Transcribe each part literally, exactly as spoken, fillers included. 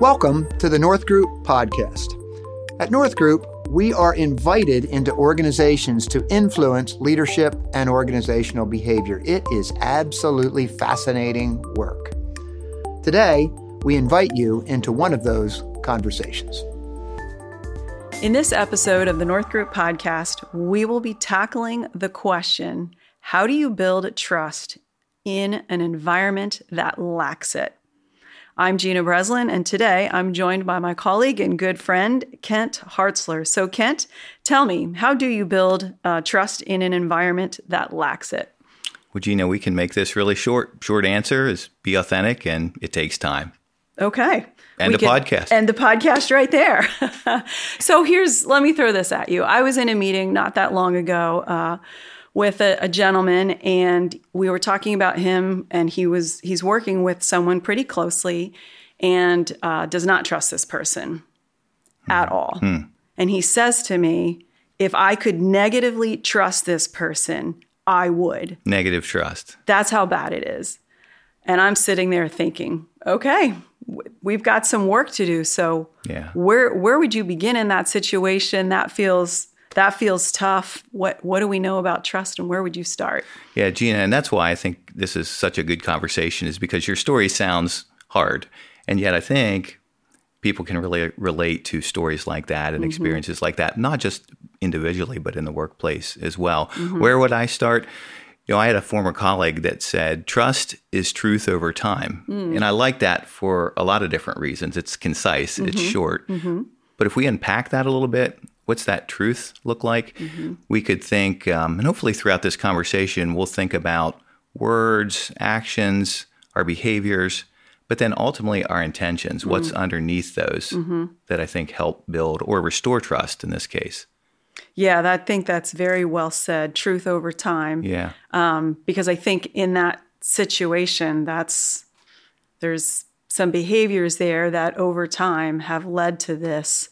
Welcome to the North Group Podcast. At North Group, we are invited into organizations to influence leadership and organizational behavior. It is absolutely fascinating work. Today, we invite you into one of those conversations. In this episode of the North Group Podcast, we will be tackling the question, how do you build trust in an environment that lacks it? I'm Gina Breslin, and today I'm joined by my colleague and good friend, Kent Hartzler. So Kent, tell me, how do you build uh, trust in an environment that lacks it? Well, Gina, we can make this really short. Short answer is be authentic, and it takes time. Okay. And we the can, podcast. And the podcast right there. So here's, let me throw this at you. I was in a meeting not that long ago uh, with a, a gentleman, and we were talking about him, and he was he's working with someone pretty closely and uh, does not trust this person hmm. at all. Hmm. And he says to me, if I could negatively trust this person, I would. Negative trust. That's how bad it is. And I'm sitting there thinking, okay, we've got some work to do. So yeah. where where would you begin in that situation? That feels that feels tough. What what do we know about trust, and where would you start? Yeah, Gina, and that's why I think this is such a good conversation, is because your story sounds hard. And yet I think people can really relate to stories like that and mm-hmm. experiences like that, not just individually, but in the workplace as well. Mm-hmm. Where would I start? You know, I had a former colleague that said, trust is truth over time. Mm. And I like that for a lot of different reasons. It's concise, mm-hmm. it's short. Mm-hmm. But if we unpack that a little bit, what's that truth look like? Mm-hmm. We could think, um, and hopefully throughout this conversation, we'll think about words, actions, our behaviors, but then ultimately our intentions, mm-hmm. what's underneath those mm-hmm. that I think help build or restore trust in this case. Yeah, I think that's very well said, truth over time. Yeah. Um, because I think in that situation, that's there's some behaviors there that over time have led to this,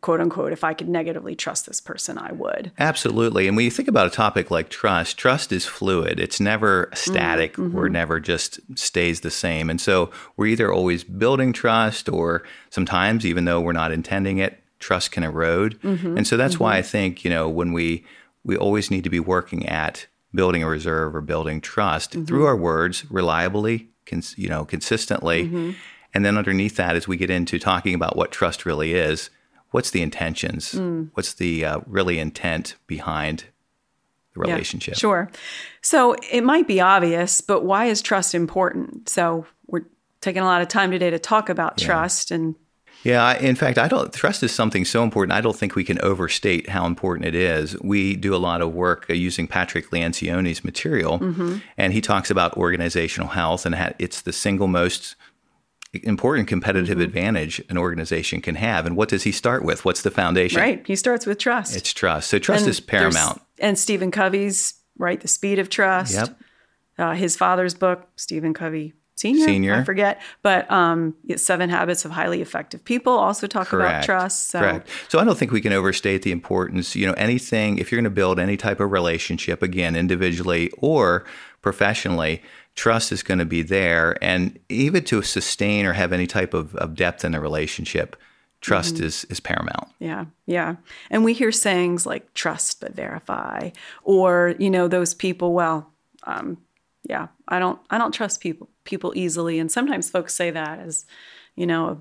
quote unquote, if I could negatively trust this person, I would. Absolutely. And when you think about a topic like trust, trust is fluid. It's never static mm-hmm. or never just stays the same. And so we're either always building trust or sometimes, even though we're not intending it, trust can erode. Mm-hmm. And so that's mm-hmm. why I think, you know, when we we always need to be working at building a reserve or building trust mm-hmm. through our words reliably, cons- you know, consistently. Mm-hmm. And then underneath that, as we get into talking about what trust really is, what's the intentions? Mm. What's the uh, really intent behind the relationship? Yeah, sure. So it might be obvious, but why is trust important? So we're taking a lot of time today to talk about yeah. trust and Yeah, in fact, I don't. Trust is something so important. I don't think we can overstate how important it is. We do a lot of work using Patrick Liancioni's material, mm-hmm. and he talks about organizational health, and it's the single most important competitive mm-hmm. advantage an organization can have. And what does he start with? What's the foundation? Right. He starts with trust. It's trust. So trust and is paramount. And Stephen Covey's, right, The Speed of Trust. Yep. Uh, his father's book, Stephen Covey. Senior, Senior, I forget, but um, Seven Habits of Highly Effective People also talk Correct. about trust. So. Correct. So I don't think we can overstate the importance. You know, anything, if you're going to build any type of relationship, again, individually or professionally, trust is going to be there. And even to sustain or have any type of, of depth in a relationship, trust mm-hmm. is, is paramount. Yeah, yeah. And we hear sayings like trust but verify, or, you know, those people, well, um, yeah, I don't, I don't trust people. people easily. And sometimes folks say that as, you know, a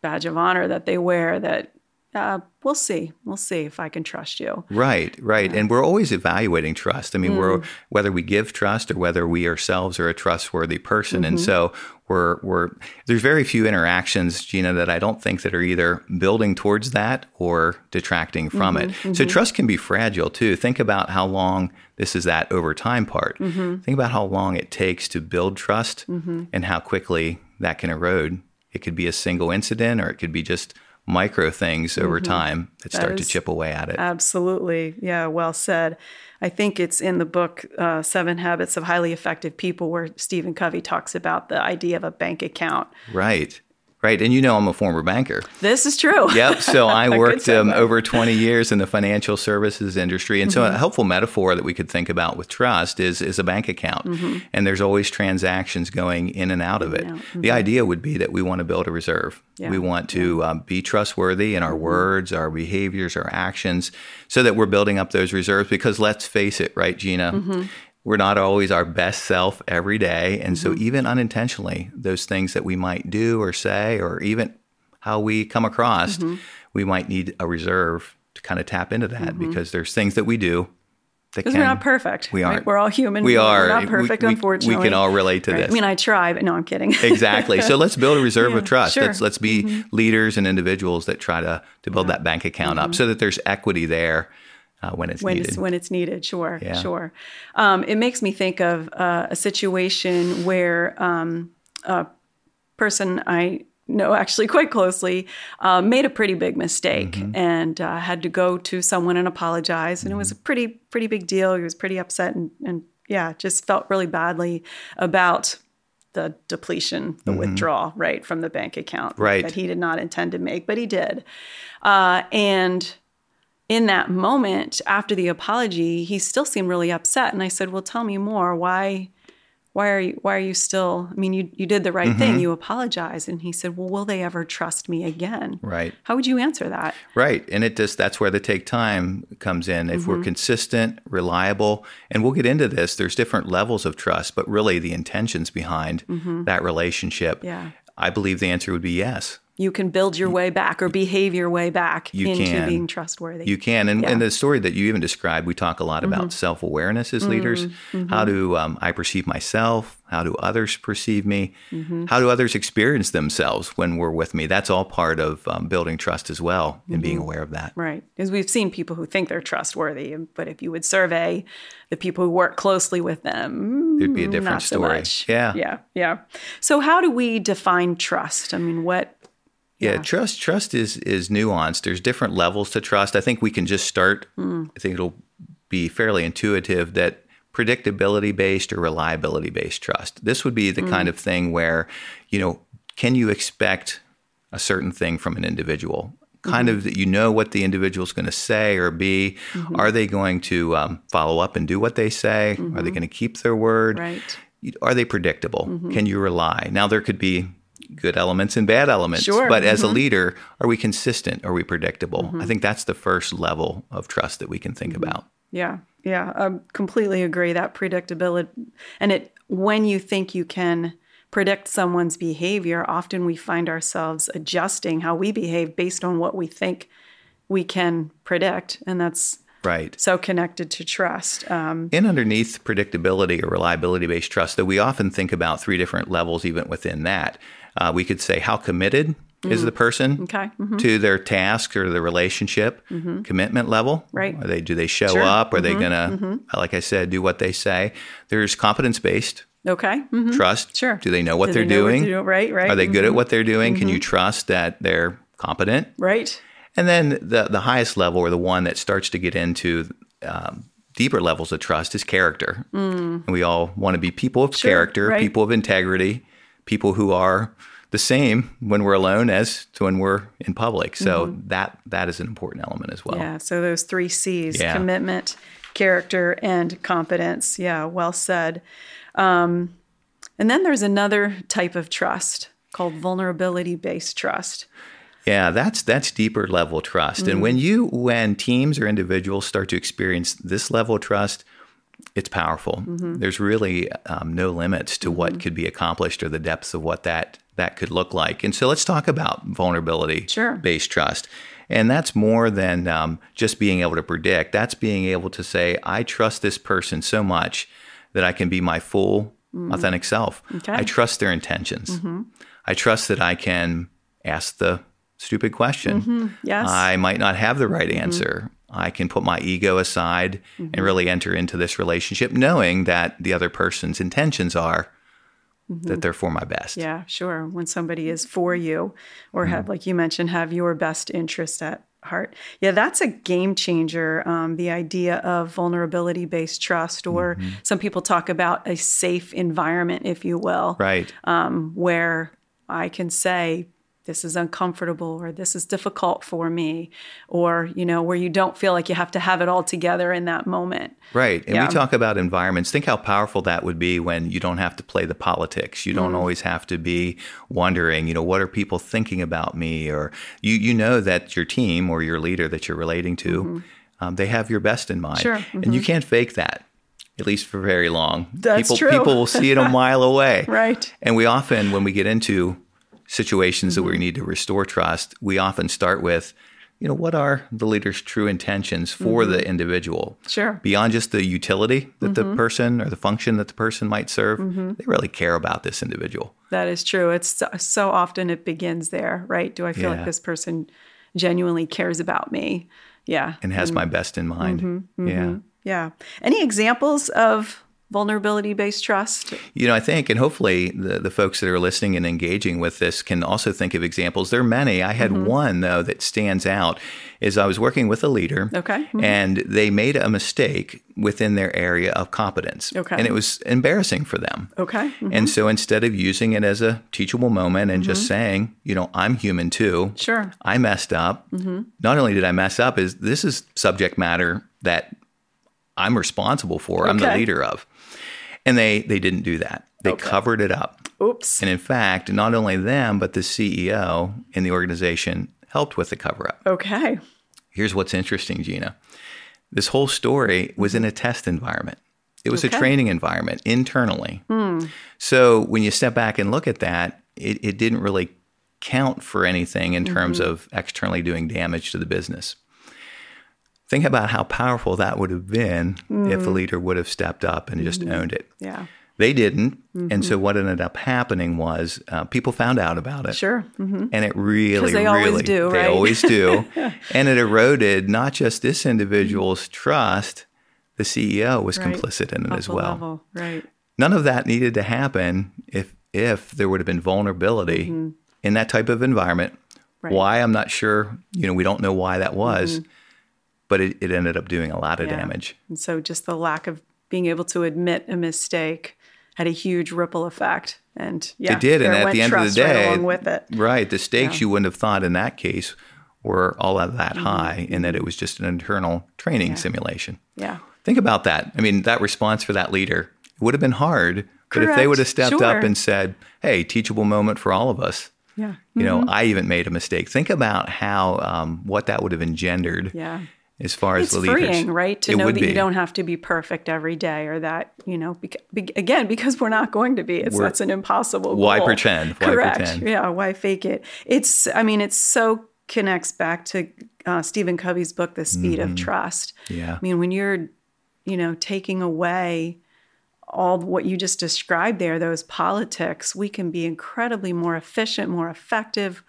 badge of honor that they wear that uh, we'll see. We'll see if I can trust you. Right, right. Yeah. And we're always evaluating trust. I mean, mm. we're whether we give trust or whether we ourselves are a trustworthy person. Mm-hmm. And so we're we're there's very few interactions, Gina, that I don't think that are either building towards that or detracting from mm-hmm. it. Mm-hmm. So trust can be fragile too. Think about how long this is that over time part. Mm-hmm. Think about how long it takes to build trust mm-hmm. and how quickly that can erode. It could be a single incident, or it could be just micro things over mm-hmm. time that, that start is, to chip away at it. Absolutely. Yeah, well said. I think it's in the book, uh, Seven Habits of Highly Effective People, where Stephen Covey talks about the idea of a bank account. Right. Right. And you know I'm a former banker. This is true. Yep. So I worked um, over twenty years in the financial services industry. And mm-hmm. so a helpful metaphor that we could think about with trust is, is a bank account. Mm-hmm. And there's always transactions going in and out of it. Yeah. Mm-hmm. The idea would be that we want to build a reserve. Yeah. We want to yeah. um, be trustworthy in our mm-hmm. words, our behaviors, our actions, so that we're building up those reserves. Because let's face it, right, Gina? Mm-hmm. We're not always our best self every day. And mm-hmm. so even unintentionally, those things that we might do or say, or even how we come across, mm-hmm. we might need a reserve to kind of tap into that mm-hmm. because there's things that we do that can— we're not perfect. We aren't. Right? We're all human. We are. We're not perfect, we, we, unfortunately. We can all relate to right. this. I mean, I try, but no, I'm kidding. Exactly. So let's build a reserve yeah, of trust. Sure. Let's, let's be mm-hmm. leaders and individuals that try to, to build yeah. that bank account mm-hmm. up so that there's equity there. Uh, when it's when needed. It's, when it's needed, sure, yeah. sure. Um, it makes me think of uh, a situation where um, a person I know actually quite closely uh, made a pretty big mistake mm-hmm. and uh, had to go to someone and apologize. And mm-hmm. it was a pretty, pretty big deal. He was pretty upset and, and yeah, just felt really badly about the depletion, the mm-hmm. withdrawal, right, from the bank account right. that he did not intend to make, but he did. Uh, and... in that moment, after the apology, he still seemed really upset. And I said, well, tell me more. Why why are you why are you still, I mean, you you did the right mm-hmm. thing. You apologized. And he said, well, will they ever trust me again? Right. How would you answer that? Right. And it just, that's where the take time comes in. If mm-hmm. we're consistent, reliable, and we'll get into this, there's different levels of trust, but really the intentions behind mm-hmm. that relationship. Yeah. I believe the answer would be yes. You can build your way back or behave your way back you into can. being trustworthy. You can. And, yeah. and the story that you even described, we talk a lot mm-hmm. about self-awareness as mm-hmm. leaders. Mm-hmm. How do um, I perceive myself? How do others perceive me? Mm-hmm. How do others experience themselves when we're with me? That's all part of um, building trust as well and mm-hmm. being aware of that. Right. Because we've seen people who think they're trustworthy, but if you would survey the people who work closely with them, it'd be a different not story. So much. Yeah. Yeah. Yeah. So how do we define trust? I mean, what... Yeah, yeah, trust trust is is nuanced. There's different levels to trust. I think we can just start. Mm. I think it'll be fairly intuitive that predictability-based or reliability-based trust. This would be the mm. kind of thing where, you know, can you expect a certain thing from an individual? Kind mm-hmm. of that you know what the individual's going to say or be. Mm-hmm. Are they going to um, follow up and do what they say? Mm-hmm. Are they going to keep their word? Right. Are they predictable? Mm-hmm. Can you rely? Now, there could be good elements and bad elements. Sure. But mm-hmm. as a leader, are we consistent? Are we predictable? Mm-hmm. I think that's the first level of trust that we can think mm-hmm. about. Yeah. Yeah. I completely agree that predictability. And it when you think you can predict someone's behavior, often we find ourselves adjusting how we behave based on what we think we can predict. And that's right. So connected to trust. Um, and underneath predictability or reliability-based trust, that we often think about three different levels even within that. Uh, we could say how committed mm-hmm. is the person okay. mm-hmm. to their task or the relationship, mm-hmm. commitment level. Right. Are they, do they show sure. up? Are mm-hmm. they going to, mm-hmm. like I said, do what they say? There's competence-based okay. mm-hmm. trust. Sure. Do they know what do they're they know doing? What to do? Right, right. Are they mm-hmm. good at what they're doing? Mm-hmm. Can you trust that they're competent? Right. And then the the highest level, or the one that starts to get into um, deeper levels of trust, is character. Mm. And we all want to be people of sure, character, right. people of integrity, people who are the same when we're alone as to when we're in public. So mm-hmm. that that is an important element as well. Yeah, so those three C's, yeah. commitment, character, and competence. Yeah, well said. Um, and then there's another type of trust called vulnerability-based trust. Yeah, that's that's deeper level trust. Mm-hmm. And when you when teams or individuals start to experience this level of trust, it's powerful. Mm-hmm. There's really um, no limits to what mm-hmm. could be accomplished or the depths of what that that could look like. And so let's talk about vulnerability-based sure. trust. And that's more than um, just being able to predict. That's being able to say, I trust this person so much that I can be my full, mm-hmm. authentic self. Okay. I trust their intentions. Mm-hmm. I trust that I can ask the stupid question. Mm-hmm. Yes. I might not have the right answer. Mm-hmm. I can put my ego aside mm-hmm. and really enter into this relationship knowing that the other person's intentions are mm-hmm. that they're for my best. Yeah, sure. When somebody is for you or have, mm-hmm. like you mentioned, have your best interest at heart. Yeah, that's a game changer, um, the idea of vulnerability-based trust, or mm-hmm. some people talk about a safe environment, if you will. Right. Um, where I can say, this is uncomfortable, or this is difficult for me, or, you know, where you don't feel like you have to have it all together in that moment. Right. And yeah. we talk about environments. Think how powerful that would be when you don't have to play the politics. You don't mm. always have to be wondering, you know, what are people thinking about me? Or you, you know that your team or your leader that you're relating to, mm-hmm. um, they have your best in mind. Sure. Mm-hmm. And you can't fake that. At least for very long. That's people, true. People will see it a mile away. Right. And we often, when we get into situations mm-hmm. that we need to restore trust, we often start with, you know, what are the leader's true intentions for mm-hmm. the individual? Sure. Beyond just the utility that mm-hmm. the person or the function that the person might serve, mm-hmm. they really care about this individual. That is true. It's so, so often it begins there, right? Do I feel yeah. like this person genuinely cares about me? Yeah. And has and, my best in mind. Mm-hmm, mm-hmm. Yeah. Yeah. Any examples of vulnerability-based trust? You know, I think, and hopefully the, the folks that are listening and engaging with this can also think of examples. There are many. I had mm-hmm. one, though, that stands out is I was working with a leader, okay. mm-hmm. and they made a mistake within their area of competence. Okay. And it was embarrassing for them. Okay. Mm-hmm. And so instead of using it as a teachable moment and mm-hmm. just saying, you know, I'm human too. Sure. I messed up. Mm-hmm. Not only did I mess up, is this is subject matter that I'm responsible for, okay. I'm the leader of. And they they didn't do that. They okay. covered it up. Oops. And in fact, not only them, but the C E O in the organization helped with the cover-up. Okay. Here's what's interesting, Gina. This whole story was in a test environment. It was okay. a training environment internally. Mm. So when you step back and look at that, it, it didn't really count for anything in terms mm-hmm. of externally doing damage to the business. Think about how powerful that would have been mm. if the leader would have stepped up and just mm-hmm. owned it. Yeah, they didn't. Mm-hmm. And so what ended up happening was uh, people found out about it. Sure. Mm-hmm. And it really, they really, always do, they right? always do. And it eroded not just this individual's trust, the C E O was right. complicit in it Awful as well. Level. Right. None of that needed to happen if, if there would have been vulnerability mm-hmm. in that type of environment. Right. Why? I'm not sure. You know, we don't know why that was. Mm-hmm. But it, it ended up doing a lot of yeah. damage. And so just the lack of being able to admit a mistake had a huge ripple effect. And yeah, it did. And at the end of the day, right, along with it. right the stakes yeah. you wouldn't have thought in that case were all of that mm-hmm. high, and that it was just an internal training yeah. simulation. Yeah. Think about that. I mean, that response for that leader, it would have been hard. Correct. But if they would have stepped sure. up and said, hey, teachable moment for all of us. Yeah. Mm-hmm. You know, I even made a mistake. Think about how, um, what that would have engendered. Yeah. As far as the leaders. It's freeing, right? To know that you don't have to be perfect every day, or that, you know, beca- be- again, because we're not going to be. It's that's an impossible goal. Why pretend? Why Correct. pretend? Yeah, why fake it? It's, I mean, it so connects back to uh, Stephen Covey's book, The Speed mm-hmm. of Trust. Yeah. I mean, when you're, you know, taking away all what you just described there, those politics, we can be incredibly more efficient, more effective.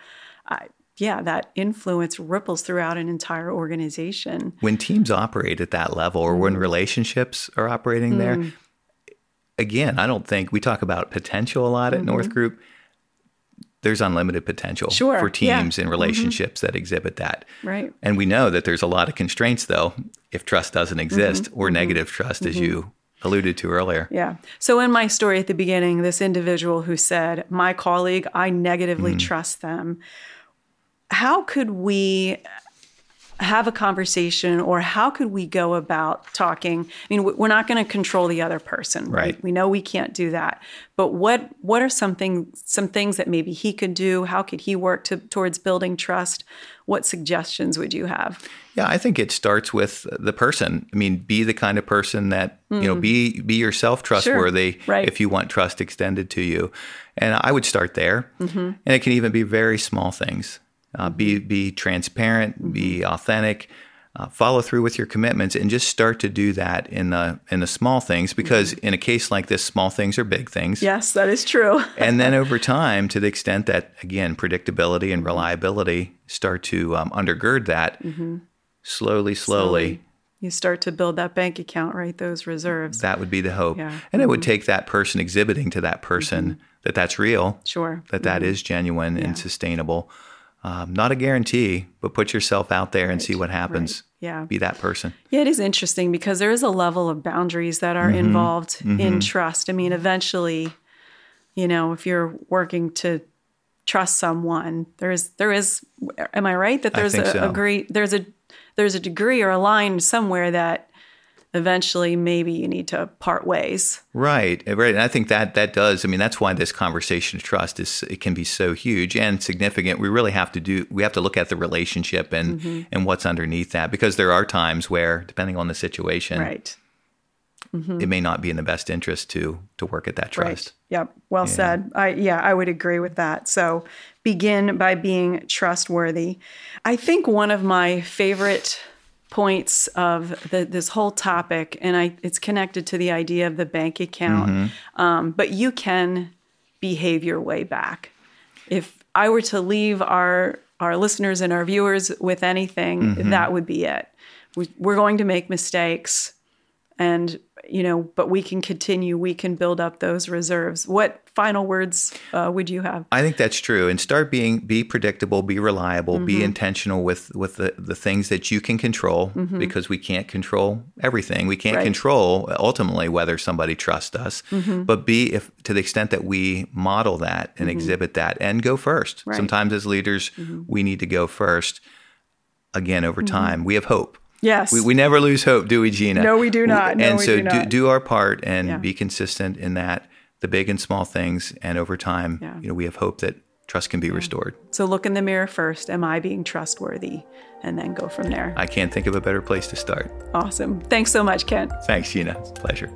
I, Yeah, that influence ripples throughout an entire organization. When teams operate at that level, or when relationships are operating mm. there, again, I don't think we talk about potential a lot at mm-hmm. North Group. There's unlimited potential sure. for teams yeah. and relationships mm-hmm. that exhibit that. Right. And we know that there's a lot of constraints, though, if trust doesn't exist mm-hmm. or mm-hmm. negative trust, mm-hmm. as you alluded to earlier. Yeah. So in my story at the beginning, this individual who said, my colleague, I negatively mm-hmm. trust them. How could we have a conversation, or how could we go about talking? I mean, we're not going to control the other person, right? We, we know we can't do that. But what what are some things, some things that maybe he could do? How could he work to, towards building trust? What suggestions would you have? Yeah, I think it starts with the person. I mean, be the kind of person that, mm. you know, be be yourself trustworthy sure. right. if you want trust extended to you. And I would start there. Mm-hmm. And it can even be very small things. Uh, be be transparent, mm-hmm. be authentic, uh, follow through with your commitments, and just start to do that in the in the small things, because mm-hmm. in a case like this, small things are big things. Yes, that is true. And then over time, to the extent that, again, predictability and reliability start to um, undergird that, mm-hmm. slowly, slowly, slowly. You start to build that bank account, right? Those reserves. That would be the hope. Yeah. And mm-hmm. it would take that person exhibiting to that person mm-hmm. that that's real, sure, that mm-hmm. that is genuine yeah. and sustainable. Um, not a guarantee, but put yourself out there and right. see what happens. Right. Yeah. Be that person. Yeah, it is interesting because there is a level of boundaries that are mm-hmm. involved mm-hmm. in trust. I mean, eventually, you know, if you're working to trust someone. There is, there is, am I right? That there's a, so. a great, there's a, there's a degree or a line somewhere that eventually maybe you need to part ways. Right. Right. And I think that that does, I mean, that's why this conversation of trust is, it can be so huge and significant. We really have to do, we have to look at the relationship and, mm-hmm. and what's underneath that, because there are times where, depending on the situation, right. Mm-hmm. it may not be in the best interest to to work at that trust. Right. Yep. Well yeah. said. I yeah, I would agree with that. So begin by being trustworthy. I think one of my favorite points of the, this whole topic, and I, it's connected to the idea of the bank account, mm-hmm. um, but you can behave your way back. If I were to leave our, our listeners and our viewers with anything, mm-hmm. that would be it. We, we're going to make mistakes. And, you know, but we can continue, we can build up those reserves. What final words uh, would you have? I think that's true. And start being, be predictable, be reliable, mm-hmm. be intentional with, with the, the things that you can control, mm-hmm. because we can't control everything. We can't right. control ultimately whether somebody trusts us, mm-hmm. but be, if to the extent that we model that and mm-hmm. exhibit that and go first. Right. Sometimes as leaders, mm-hmm. we need to go first. Again, over mm-hmm. time, we have hope. Yes. We, we never lose hope, do we, Gina? No, we do not. We, no, and we so do, not. do do our part and yeah. be consistent in that, the big and small things. And over time, yeah. you know, we have hope that trust can be yeah. restored. So look in the mirror first. Am I being trustworthy? And then go from there. I can't think of a better place to start. Awesome. Thanks so much, Kent. Thanks, Gina. It's a pleasure.